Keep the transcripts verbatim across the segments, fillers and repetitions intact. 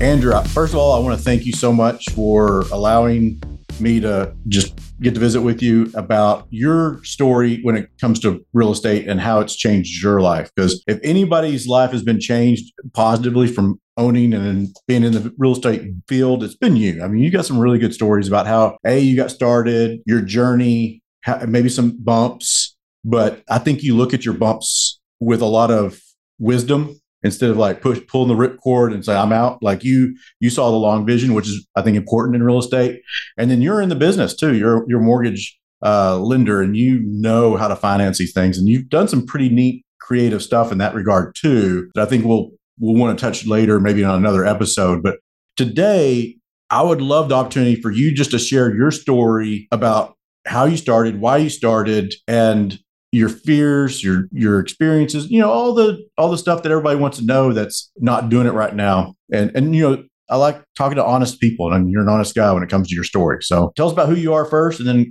Andrew, first of all, I want to thank you so much for allowing me to just get to visit with you about your story when it comes to real estate and how it's changed your life. Because if anybody's life has been changed positively from owning and being in the real estate field, it's been you. I mean, you got some really good stories about how, A, you got started, your journey, how, maybe some bumps, but I think you look at your bumps with a lot of wisdom instead of like push, pulling the ripcord and say, I'm out. Like you, you saw the long vision, which is, I think, important in real estate. And then you're in the business too. You're, you're a mortgage uh, lender and you know how to finance these things. And you've done some pretty neat creative stuff in that regard too, that I think we'll, we'll want to touch later, maybe on another episode. But today I would love the opportunity for you just to share your story about how you started, why you started, and your fears, your your experiences, you know, all the all the stuff that everybody wants to know that's not doing it right now. And and you know, I like talking to honest people, and I mean, you're an honest guy when it comes to your story. So tell us about who you are first, and then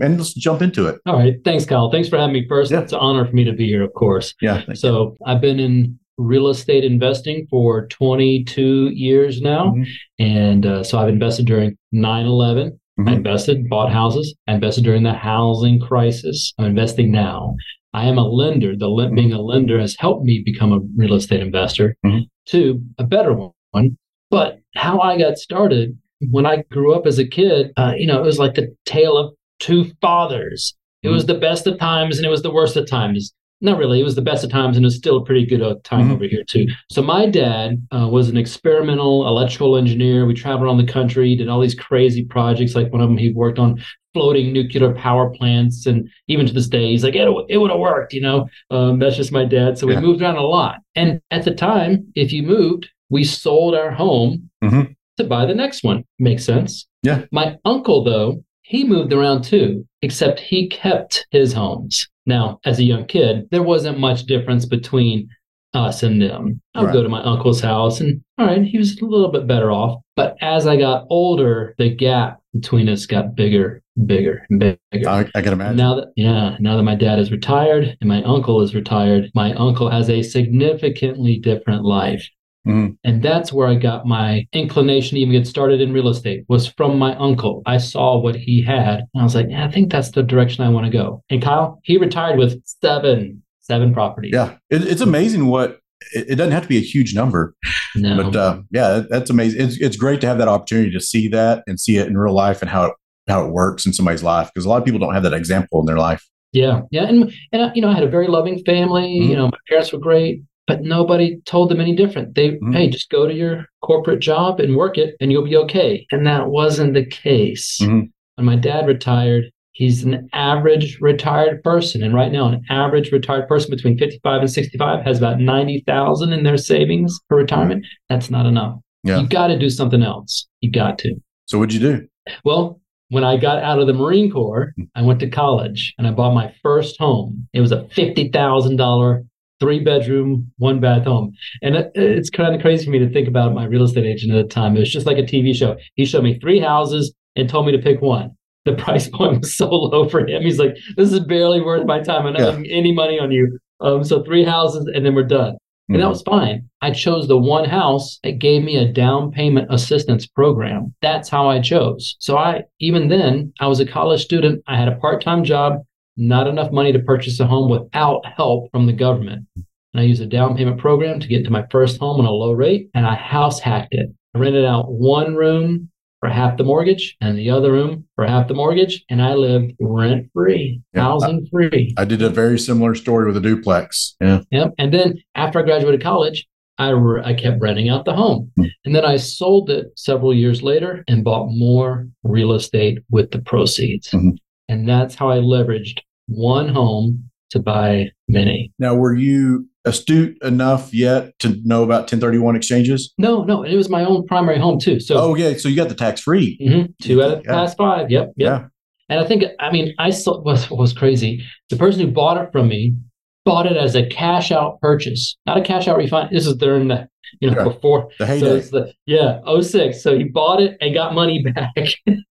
and let's jump into it. All right, thanks, Kyle. Thanks for having me first. Yeah. It's an honor for me to be here, of course. Yeah. So I've been in real estate investing for twenty-two years now, mm-hmm. and uh, so I've invested during nine eleven. Mm-hmm. I invested, bought houses. I invested during the housing crisis. I'm investing now. I am a lender. The mm-hmm. being a lender has helped me become a real estate investor mm-hmm. to a better one. But how I got started when I grew up as a kid, uh, you know, it was like the tale of two fathers. It mm-hmm. was the best of times and it was the worst of times. Not really. It was the best of times and it was still a pretty good time mm-hmm. over here too. So my dad uh, was an experimental electrical engineer. We traveled around the country, did all these crazy projects. Like one of them, he worked on floating nuclear power plants. And even to this day, he's like, it, it would have worked, you know, um, that's just my dad. So we yeah. moved around a lot. And at the time, if you moved, we sold our home mm-hmm. to buy the next one. Makes sense. Yeah. My uncle, though, he moved around too, except he kept his homes. Now, as a young kid, there wasn't much difference between us and them. I'd right. go to my uncle's house and, all right, he was a little bit better off. But as I got older, the gap between us got bigger, bigger, and bigger. I, I can imagine. Now that, yeah, now that my dad is retired and my uncle is retired, my uncle has a significantly different life. Mm. And that's where I got my inclination to even get started in real estate, was from my uncle. I saw what he had. And I was like, yeah, I think that's the direction I want to go. And Kyle, he retired with seven, seven properties. Yeah. It, it's amazing what, it, it doesn't have to be a huge number. No. But uh, yeah, that's amazing. It's, it's great to have that opportunity to see that and see it in real life and how it, how it works in somebody's life. Because a lot of people don't have that example in their life. Yeah. Yeah. And, and you know, I had a very loving family. Mm. You know, my parents were great. But nobody told them any different. They, mm-hmm. hey, just go to your corporate job and work it and you'll be okay. And that wasn't the case. Mm-hmm. When my dad retired, he's an average retired person. And right now, an average retired person between fifty-five and sixty-five has about ninety thousand in their savings for retirement. Mm-hmm. That's not enough. Yeah. You got to do something else. You got to. So what'd you do? Well, when I got out of the Marine Corps, mm-hmm. I went to college and I bought my first home. It was a fifty thousand dollars three bedroom, one bath home. And it, it's kind of crazy for me to think about my real estate agent at the time. It was just like a T V show. He showed me three houses and told me to pick one. The price point was so low for him. He's like, this is barely worth my time. I'm not making yeah. any money on you. Um, so three houses and then we're done. Mm-hmm. And that was fine. I chose the one house that gave me a down payment assistance program. That's how I chose. So I, even then, I was a college student. I had a part-time job. Not enough money to purchase a home without help from the government. And I used a down payment program to get into my first home on a low rate, and I house hacked it. I rented out one room for half the mortgage and the other room for half the mortgage, and I lived rent-free, yeah, housing-free. I, I did a very similar story with a duplex. Yeah. Yep. And then after I graduated college, I, re- I kept renting out the home. And then I sold it several years later and bought more real estate with the proceeds. Mm-hmm. And that's how I leveraged one home to buy many. Now, were you astute enough yet to know about ten thirty-one exchanges? No, no. And it was my own primary home too. So, oh, yeah. So you got the tax free. Mm-hmm. Two out of the yeah. past five. Yep. Yep. Yeah. And I think, I mean, I saw what was crazy. The person who bought it from me bought it as a cash out purchase, not a cash out refinance. This is during the, you know, yeah. before the heyday. So it's the, yeah, oh six. So he bought it and got money back.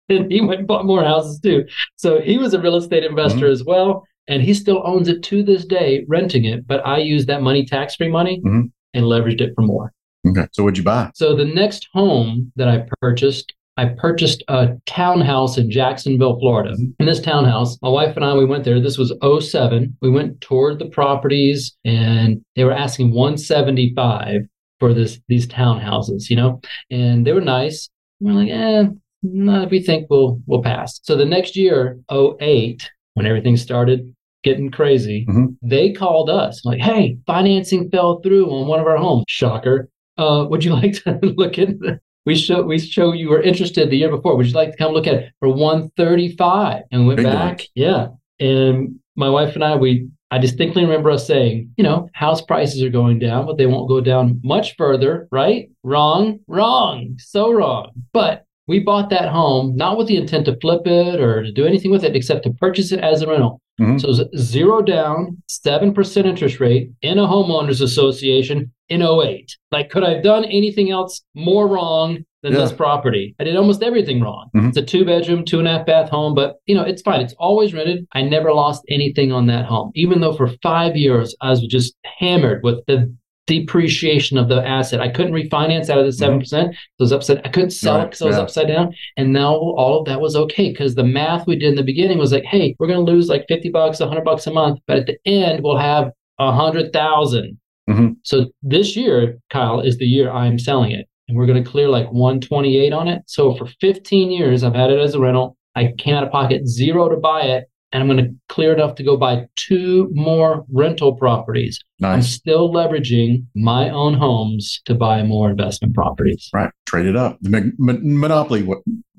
And he went and bought more houses too. So he was a real estate investor mm-hmm. as well. And he still owns it to this day, renting it. But I used that money, tax-free money, mm-hmm. and leveraged it for more. Okay. So what'd you buy? So the next home that I purchased, I purchased a townhouse in Jacksonville, Florida. In this townhouse, my wife and I, we went there. This was oh seven. We went toward the properties and they were asking one seventy-five for this these townhouses, you know, and they were nice. We're like, eh, no, we think we'll we'll pass. So the next year, oh eight, when everything started getting crazy, mm-hmm. they called us like, hey, financing fell through on one of our homes. Shocker. Uh, would you like to look at it? We show we show you were interested the year before. Would you like to come look at it for one thirty-five? And we went Big back. Nice. Yeah. And my wife and I, we I distinctly remember us saying, you know, house prices are going down, but they won't go down much further, right? Wrong, wrong, so wrong. But we bought that home not with the intent to flip it or to do anything with it except to purchase it as a rental. Mm-hmm. So it was zero down, seven percent interest rate in a homeowners association in oh eight. Like, could I have done anything else more wrong than yeah. this property? I did almost everything wrong. Mm-hmm. It's a two bedroom, two and a half bath home, but you know, it's fine. It's always rented. I never lost anything on that home, even though for five years I was just hammered with the depreciation of the asset. I couldn't refinance out of the seven percent. Mm-hmm. So I was upside. I couldn't sell right. it because I was yeah. upside down. And now all of that was okay because the math we did in the beginning was like, hey, we're going to lose like fifty bucks, one hundred bucks a month. But at the end, we'll have one hundred thousand. Mm-hmm. So this year, Kyle, is the year I'm selling it. And we're going to clear like one twenty-eight on it. So for fifteen years, I've had it as a rental. I came out of pocket zero to buy it. And I'm going to clear enough to go buy two more rental properties. Nice. I'm still leveraging my own homes to buy more investment properties. Right. Trade it up. The mon- mon- monopoly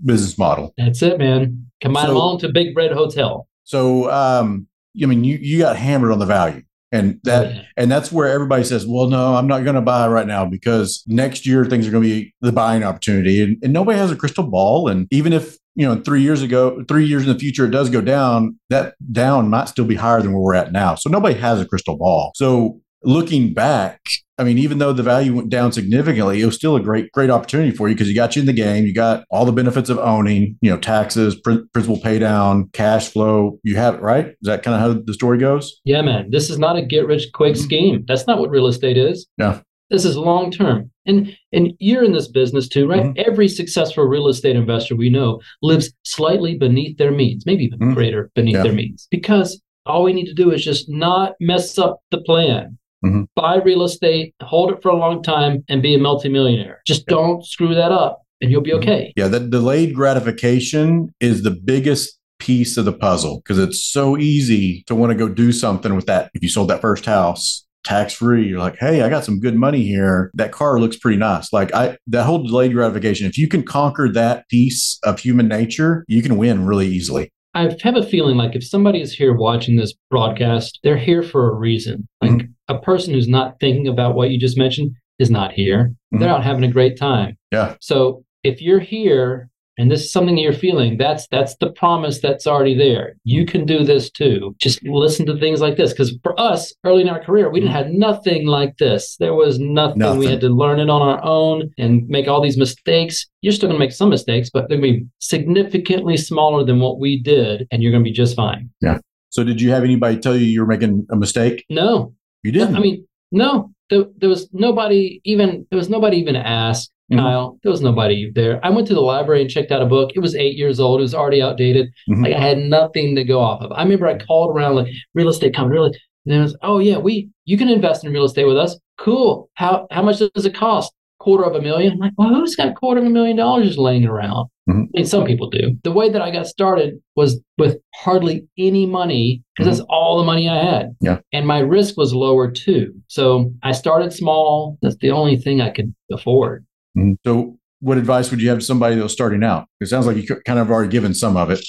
business model. That's it, man. Combine them all to Big Red Hotel. So, um, I mean, you, you got hammered on the value. And that, yeah. and that's where everybody says, well, no, I'm not going to buy right now because next year things are going to be the buying opportunity. And, and nobody has a crystal ball. And even if, you know, three years ago, three years in the future, it does go down, that down might still be higher than where we're at now. So nobody has a crystal ball. So looking back, I mean, even though the value went down significantly, it was still a great, great opportunity for you because you got you in the game. You got all the benefits of owning, you know, taxes, pr- principal pay down, cash flow. You have it, right? Is that kind of how the story goes? Yeah, man. This is not a get rich quick scheme. That's not what real estate is. Yeah. This is long term. And and you're in this business too, right? Mm-hmm. Every successful real estate investor we know lives slightly beneath their means, maybe even mm-hmm. greater beneath yeah. their means, because all we need to do is just not mess up the plan. Mm-hmm. Buy real estate, hold it for a long time, and be a multimillionaire. Just yeah. don't screw that up and you'll be mm-hmm. okay. Yeah, that delayed gratification is the biggest piece of the puzzle because it's so easy to want to go do something with that. If you sold that first house tax-free, you're like, hey, I got some good money here. That car looks pretty nice. Like I, that whole delayed gratification, if you can conquer that piece of human nature, you can win really easily. I have a feeling like if somebody is here watching this broadcast, they're here for a reason. Like mm-hmm. a person who's not thinking about what you just mentioned is not here. Mm-hmm. They're out having a great time. Yeah. So if you're here and this is something you're feeling, that's that's the promise that's already there. You can do this too. Just listen to things like this. Because for us, early in our career, we mm-hmm. didn't have nothing like this. There was nothing. nothing. We had to learn it on our own and make all these mistakes. You're still going to make some mistakes, but they're going to be significantly smaller than what we did, and you're going to be just fine. Yeah. So did you have anybody tell you you were making a mistake? No. You didn't? No, I mean, no. There, there was nobody even, there was nobody even asked, mm-hmm. Kyle. There was nobody there. I went to the library and checked out a book. It was eight years old. It was already outdated. Mm-hmm. Like I had nothing to go off of. I remember I called around like real estate company, really, and it was, oh yeah, we, you can invest in real estate with us. Cool. How, how much does it cost? Quarter of a million. I'm like, well, who's got a quarter of a million dollars laying around? Mm-hmm. I mean, some people do. The way that I got started was with hardly any money because mm-hmm. that's all the money I had. Yeah. And my risk was lower too. So I started small. That's the only thing I could afford. Mm-hmm. So what advice would you have to somebody that was starting out? It sounds like you kind of already given some of it.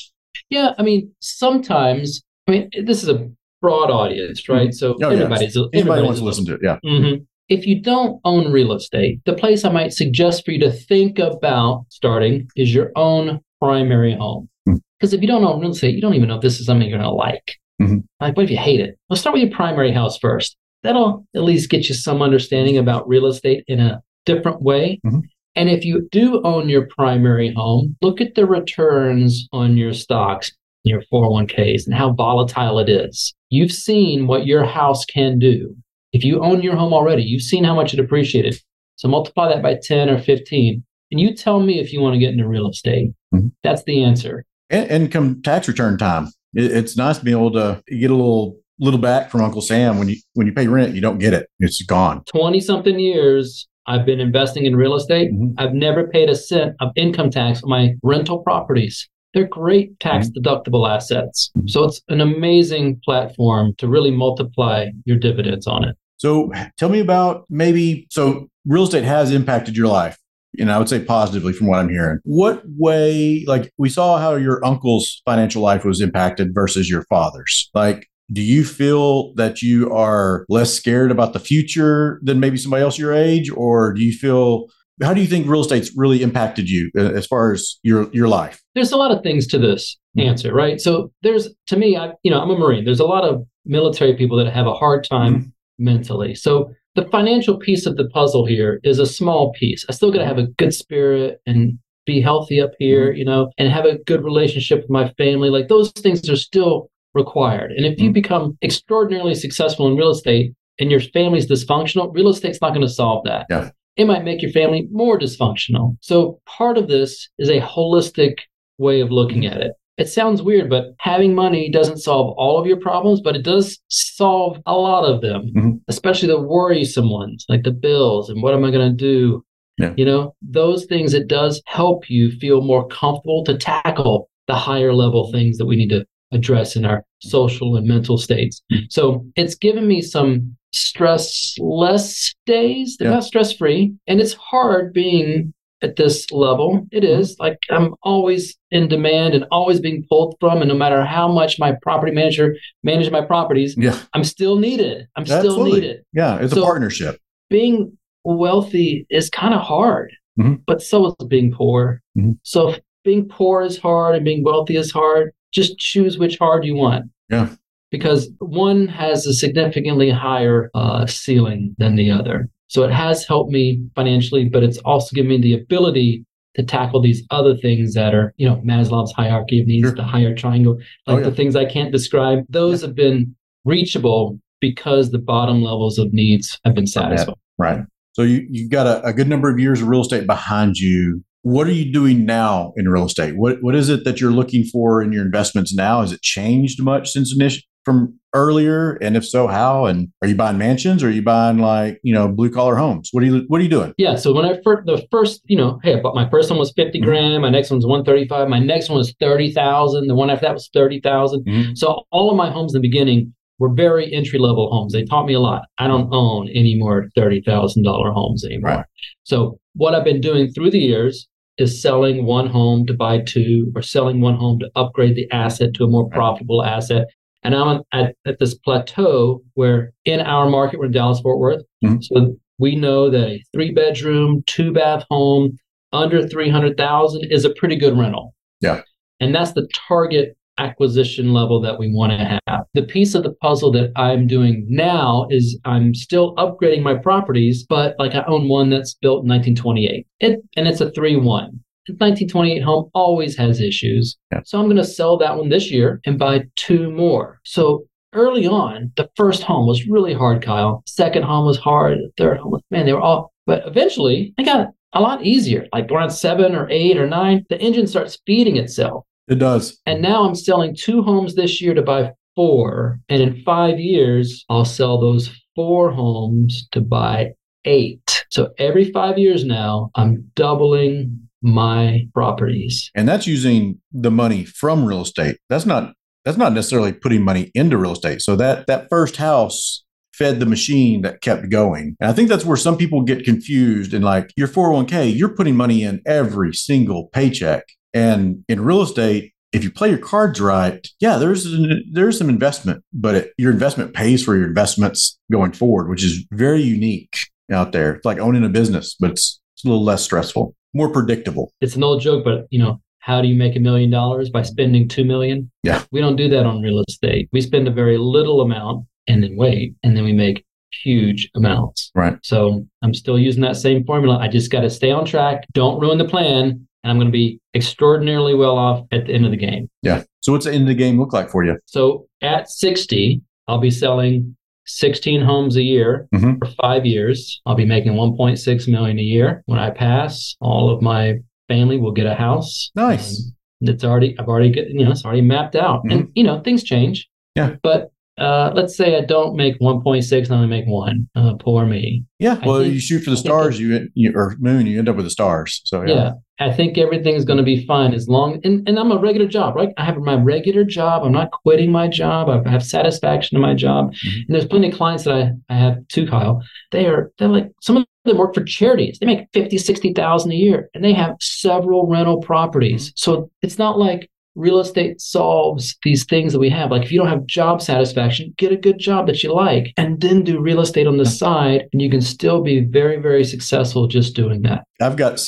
Yeah. I mean, sometimes, I mean, this is a broad audience, right? Mm-hmm. So oh, everybody's, yeah. everybody's Anybody wants to listen to it. Yeah. Mm-hmm. If you don't own real estate, the place I might suggest for you to think about starting is your own primary home. Because mm-hmm. if you don't own real estate, you don't even know if this is something you're going to like. Mm-hmm. Like, what if you hate it? Let's start with your primary house first. That'll at least get you some understanding about real estate in a different way. Mm-hmm. And if you do own your primary home, look at the returns on your stocks, your four oh one k's, and how volatile it is. You've seen what your house can do. If you own your home already, you've seen how much it appreciated. So multiply that by ten or fifteen. And you tell me if you want to get into real estate. Mm-hmm. That's the answer. And income tax return time. It, it's nice to be able to get a little little back from Uncle Sam. When you when you pay rent, you don't get it. It's gone. twenty-something years I've been investing in real estate. Mm-hmm. I've never paid a cent of income tax on my rental properties. They're great tax deductible assets. Mm-hmm. So it's an amazing platform to really multiply your dividends on it. So tell me about maybe, so real estate has impacted your life. And I would say positively from what I'm hearing. What way, like we saw how your uncle's financial life was impacted versus your father's. Like, do you feel that you are less scared about the future than maybe somebody else your age? Or do you feel, how do you think real estate's really impacted you as far as your, your life? There's a lot of things to this answer, right? So there's, to me, I, you know, I'm a Marine. There's a lot of military people that have a hard time mm-hmm. mentally. So the financial piece of the puzzle here is a small piece. I still got to have a good spirit and be healthy up here, mm-hmm. you know, and have a good relationship with my family. Like those things are still required. And if mm-hmm. you become extraordinarily successful in real estate and your family's dysfunctional, real estate's not going to solve that. Yeah. It might make your family more dysfunctional. So part of this is a holistic way of looking at it. It sounds weird, but having money doesn't solve all of your problems, but it does solve a lot of them, mm-hmm. especially the worrisome ones, like the bills and what am I going to do? Yeah. You know, those things, it does help you feel more comfortable to tackle the higher level things that we need to address in our social and mental states. So it's given me some stress-less days. They're yeah. not stress-free. And it's hard being at this level. It is. Like I'm always in demand and always being pulled from. And no matter how much my property manager manages my properties, yeah. I'm still needed. I'm Absolutely. still needed. Yeah, it's so a partnership. Being wealthy is kind of hard, mm-hmm. but so is being poor. Mm-hmm. So if being poor is hard and being wealthy is hard, just choose which hard you want. Yeah. Because one has a significantly higher uh, ceiling than the other. So it has helped me financially, but it's also given me the ability to tackle these other things that are, you know, Maslow's hierarchy of needs, sure. the higher triangle, like oh, yeah. the things I can't describe. Those yeah. have been reachable because the bottom levels of needs have been satisfied. Right. So you, you've got a, a good number of years of real estate behind you. What are you doing now in real estate? What What is it that you're looking for in your investments now? Has it changed much since initial, from earlier? And if so, how? And are you buying mansions or are you buying like, you know, blue collar homes? What are you What are you doing? Yeah. So when I first, the first, you know, hey, I bought my first one was fifty mm-hmm. grand. My next one's one thirty-five. My next one was thirty thousand. The one after that was thirty thousand. Mm-hmm. So all of my homes in the beginning were very entry level homes. They taught me a lot. I don't own any more thirty thousand dollars homes anymore. Right. So what I've been doing through the years is selling one home to buy two, or selling one home to upgrade the asset to a more profitable right. asset. And I'm at, at this plateau where in our market, we're in Dallas-Fort Worth. Mm-hmm. So we know that a three-bedroom, two-bath home under three hundred thousand dollars is a pretty good rental. Yeah. And that's the target acquisition level that we want to have. The piece of the puzzle that I'm doing now is I'm still upgrading my properties, but like I own one that's built in nineteen twenty-eight. It and it's a three one. The nineteen twenty-eight home always has issues. Yeah. So I'm going to sell that one this year and buy two more. So early on, the first home was really hard, Kyle. Second home was hard. The third home was, man, they were all, but eventually I got a lot easier. Like around seven or eight or nine, the engine starts feeding itself. It does. And now I'm selling two homes this year to buy four. And in five years, I'll sell those four homes to buy eight. So every five years now, I'm doubling my properties. And that's using the money from real estate. That's not that's not necessarily putting money into real estate. So that that first house fed the machine that kept going. And I think that's where some people get confused and like your four oh one k, you're putting money in every single paycheck. And in real estate, if you play your cards right, yeah, there's an, there's some investment, but it, your investment pays for your investments going forward, which is very unique out there. It's like owning a business, but it's, it's a little less stressful, more predictable. It's an old joke, but you know, how do you make a million dollars by spending two million? Yeah, we don't do that on real estate. We spend a very little amount and then wait, and then we make huge amounts. Right. So I'm still using that same formula. I just got to stay on track. Don't ruin the plan. And I'm going to be extraordinarily well off at the end of the game. Yeah. So what's the end of the game look like for you? So at sixty, I'll be selling sixteen homes a year mm-hmm. for five years. I'll be making one point six million dollars a year. When I pass, all of my family will get a house. Nice. It's already, I've already, get, you know, it's already mapped out. Mm-hmm. And, you know, things change. Yeah. But uh, let's say I don't make one point six and I only make one. Uh, poor me. Yeah. Well, think, you shoot for the stars, you, you or moon, you end up with the stars. So, yeah. yeah. I think everything's going to be fine as long, and, and I'm a regular job, right? I have my regular job. I'm not quitting my job. I have satisfaction in my job. Mm-hmm. And there's plenty of clients that I, I have too, Kyle. They are, they're like, some of them work for charities. They make fifty, sixty thousand a year and they have several rental properties. Mm-hmm. So it's not like real estate solves these things that we have. Like if you don't have job satisfaction, get a good job that you like and then do real estate on the side. And you can still be very, very successful just doing that. I've got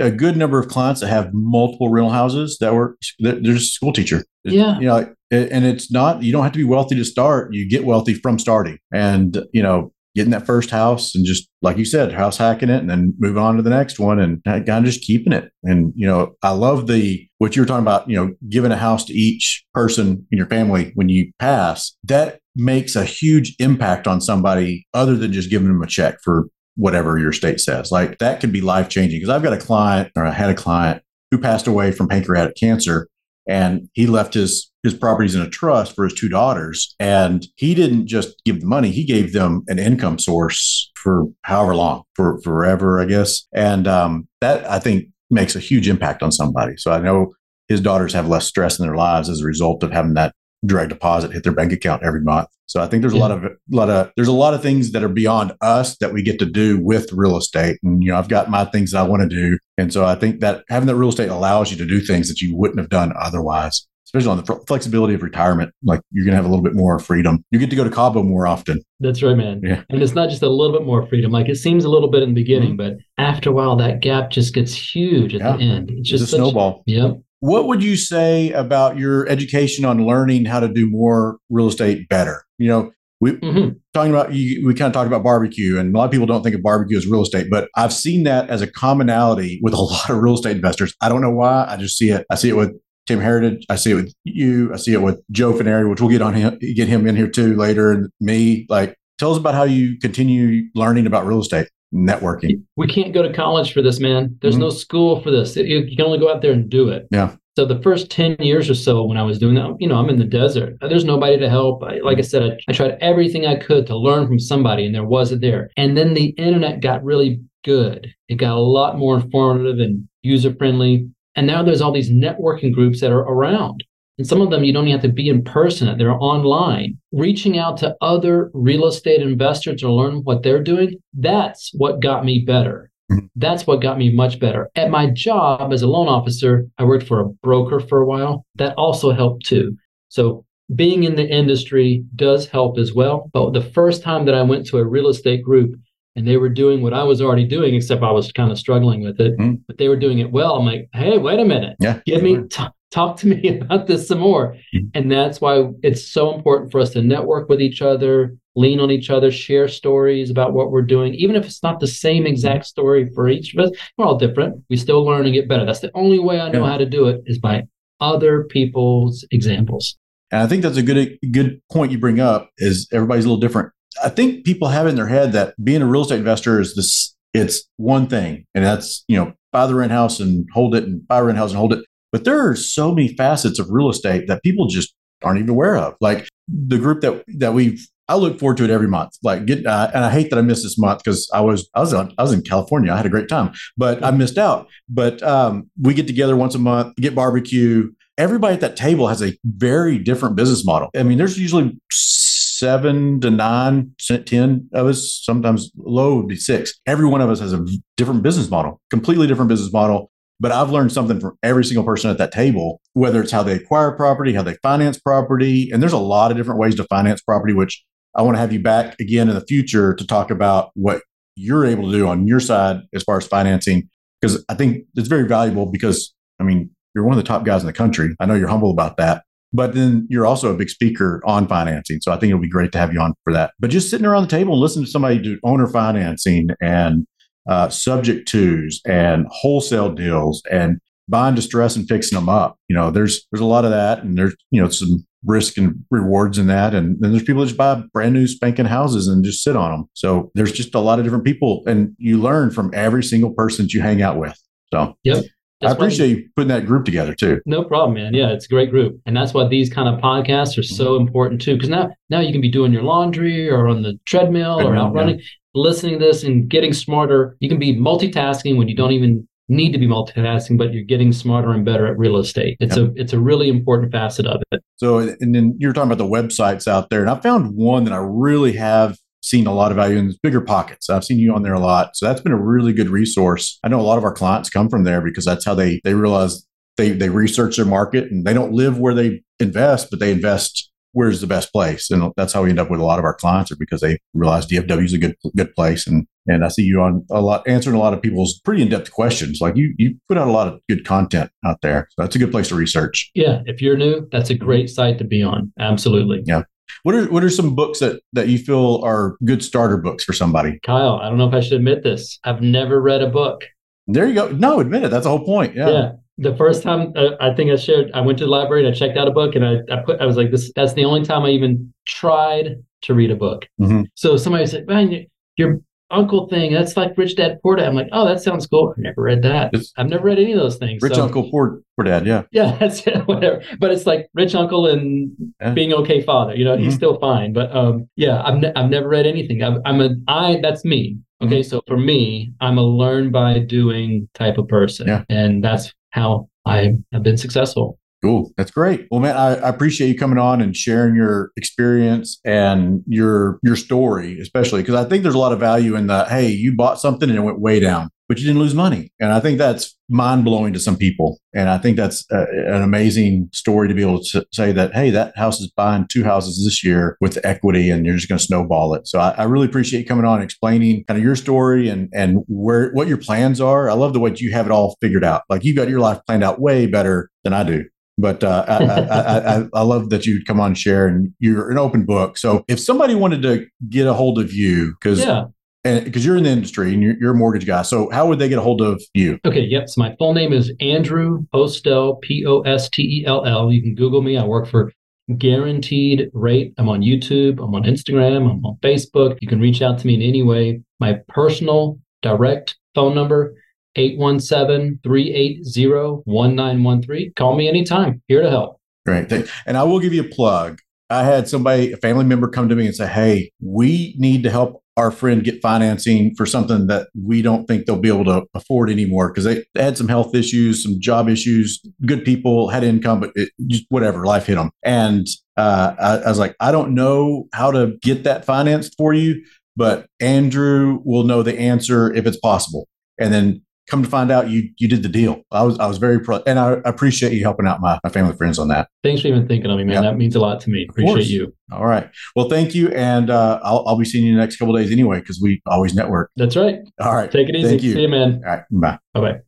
a good number of clients that have multiple rental houses that work. They're just a school teacher. Yeah. You know, and it's not, you don't have to be wealthy to start. You get wealthy from starting and, you know, getting that first house and just, like you said, house hacking it and then moving on to the next one and kind of just keeping it. And, you know, I love the, what you were talking about, you know, giving a house to each person in your family when you pass, that makes a huge impact on somebody other than just giving them a check for whatever your state says. Like that could be life-changing because I've got a client or I had a client who passed away from pancreatic cancer and he left his his properties in a trust for his two daughters. And he didn't just give the money. He gave them an income source for however long, for forever, I guess. And um, that I think makes a huge impact on somebody. So I know his daughters have less stress in their lives as a result of having that direct deposit hit their bank account every month. So I think there's yeah. a lot of, lot of, there's a lot of things that are beyond us that we get to do with real estate. And, you know, I've got my things that I want to do. And so I think that having that real estate allows you to do things that you wouldn't have done otherwise. Especially on the flexibility of retirement, like you're going to have a little bit more freedom. You get to go to Cabo more often. That's right, man. Yeah. And it's not just a little bit more freedom. Like it seems a little bit in the beginning, mm-hmm. but after a while, that gap just gets huge at yeah. the end. It's just it's a such, snowball. Yep. Yeah. What would you say about your education on learning how to do more real estate better? You know, we mm-hmm. talking about, you, we kind of talked about barbecue and a lot of people don't think of barbecue as real estate, but I've seen that as a commonality with a lot of real estate investors. I don't know why. I just see it. I see it with Tim Heritage. I see it with you. I see it with Joe Fineri, which we'll get on him, get him in here too later. And me, like, tell us about how you continue learning about real estate networking. We can't go to college for this, man. There's mm-hmm. no school for this. It, you can only go out there and do it. Yeah. So the first ten years or so when I was doing that, you know, I'm in the desert. There's nobody to help. I, like I said, I, I tried everything I could to learn from somebody and there wasn't there. And then the internet got really good. It got a lot more informative and user-friendly. And now there's all these networking groups that are around. And some of them, you don't even have to be in person. They're online. Reaching out to other real estate investors to learn what they're doing, that's what got me better. Mm-hmm. That's what got me much better. At my job as a loan officer, I worked for a broker for a while. That also helped too. So being in the industry does help as well. But the first time that I went to a real estate group, and they were doing what I was already doing, except I was kind of struggling with it. Mm-hmm. But they were doing it well. I'm like, hey, wait a minute. Yeah, Give me t- talk to me about this some more. Mm-hmm. And that's why it's so important for us to network with each other, lean on each other, share stories about what we're doing. Even if it's not the same exact story for each of us, we're all different. We still learn and get better. That's the only way I know yeah. how to do it is by other people's examples. And I think that's a good good point you bring up is everybody's a little different. I think people have in their head that being a real estate investor is this, it's one thing. And that's, you know, buy the rent house and hold it and buy rent house and hold it. But there are so many facets of real estate that people just aren't even aware of. Like the group that, that we've, I look forward to it every month. Like get, uh, and I hate that I missed this month because I was, I was, on, I was in California. I had a great time, but I missed out. But um, we get together once a month, get barbecue. Everybody at that table has a very different business model. I mean, there's usually seven to nine, ten of us, sometimes low would be six. Every one of us has a different business model, completely different business model. But I've learned something from every single person at that table, whether it's how they acquire property, how they finance property. And there's a lot of different ways to finance property, which I want to have you back again in the future to talk about what you're able to do on your side as far as financing, because I think it's very valuable because, I mean, you're one of the top guys in the country. I know you're humble about that. But then you're also a big speaker on financing. So I think it'll be great to have you on for that. But just sitting around the table and listening to somebody do owner financing and uh, subject twos and wholesale deals and buying distress and fixing them up. You know, there's there's a lot of that. And there's, you know, some risk and rewards in that. And then there's people that just buy brand new spanking houses and just sit on them. So there's just a lot of different people, and you learn from every single person that you hang out with. So yep. I appreciate you putting that group together too. No problem, man. Yeah, it's a great group. And that's why these kind of podcasts are so important too, because now, now you can be doing your laundry or on the treadmill or out running, listening to this and getting smarter. You can be multitasking when you don't even need to be multitasking, but you're getting smarter and better at real estate. It's yep. a it's a really important facet of it. So, and then you're talking about the websites out there, and I found one that I really have seen a lot of value in is BiggerPockets. I've seen you on there a lot. So that's been a really good resource. I know a lot of our clients come from there because that's how they they realize they they research their market, and they don't live where they invest, but they invest where's the best place. And that's how we end up with a lot of our clients, are because they realize D F W is a good good place. And and I see you on a lot, answering a lot of people's pretty in-depth questions. Like you you put out a lot of good content out there. So that's a good place to research. Yeah. If you're new, that's a great site to be on. Absolutely. Yeah. What are what are some books that, that you feel are good starter books for somebody? Kyle, I don't know if I should admit this. I've never read a book. There you go. No, admit it. That's the whole point. Yeah. yeah. The first time uh, I think I shared, I went to the library and I checked out a book, and I, I put I was like, this. That's the only time I even tried to read a book. Mm-hmm. So somebody said, man, your, your uncle thing, that's like Rich Dad Poor Dad. I'm like, oh, that sounds cool. I've never read that. It's, I've never read any of those things. Rich so. Uncle Poor Poor Dad, yeah. Yeah, that's it, whatever. But it's like Rich Uncle and yeah. being okay father. You know, mm-hmm. he's still fine. But um, yeah, I've ne- I've never read anything. I've, I'm a I. That's me. Okay, mm-hmm. So for me, I'm a learn by doing type of person, yeah. and that's how I have been successful. Cool. That's great. Well, man, I, I appreciate you coming on and sharing your experience and your your story, especially because I think there's a lot of value in the, hey, you bought something and it went way down, but you didn't lose money. And I think that's mind-blowing to some people. And I think that's a, an amazing story to be able to say that, hey, that house is buying two houses this year with equity, and you're just going to snowball it. So I, I really appreciate you coming on and explaining kind of your story and and where what your plans are. I love the way you have it all figured out. Like you've got your life planned out way better than I do. But uh, I, I, I, I love that you'd come on and share, and you're an open book. So if somebody wanted to get a hold of you, because yeah. you're in the industry and you're, you're a mortgage guy, so how would they get a hold of you? Okay, yep. So my full name is Andrew Postell, P O S T E L L. You can Google me. I work for Guaranteed Rate. I'm on YouTube. I'm on Instagram. I'm on Facebook. You can reach out to me in any way. My personal direct phone number, eight one seven, three eight zero, one nine one three. Call me anytime. Here to help. Great. And I will give you a plug. I had somebody, a family member, come to me and say, hey, we need to help our friend get financing for something that we don't think they'll be able to afford anymore, because they had some health issues, some job issues, good people, had income, but it, just whatever, life hit them. And uh, I, I was like, I don't know how to get that financed for you, but Andrew will know the answer if it's possible. And then come to find out, you you did the deal. I was I was very proud, and I appreciate you helping out my, my family friends on that. Thanks for even thinking of me, man. Yep. That means a lot to me. Appreciate you. All right. Well, thank you, and uh, I'll I'll be seeing you in the next couple of days anyway, because we always network. That's right. All right. Take it easy. Thank you. See you, man. All right. Bye. Bye. Bye.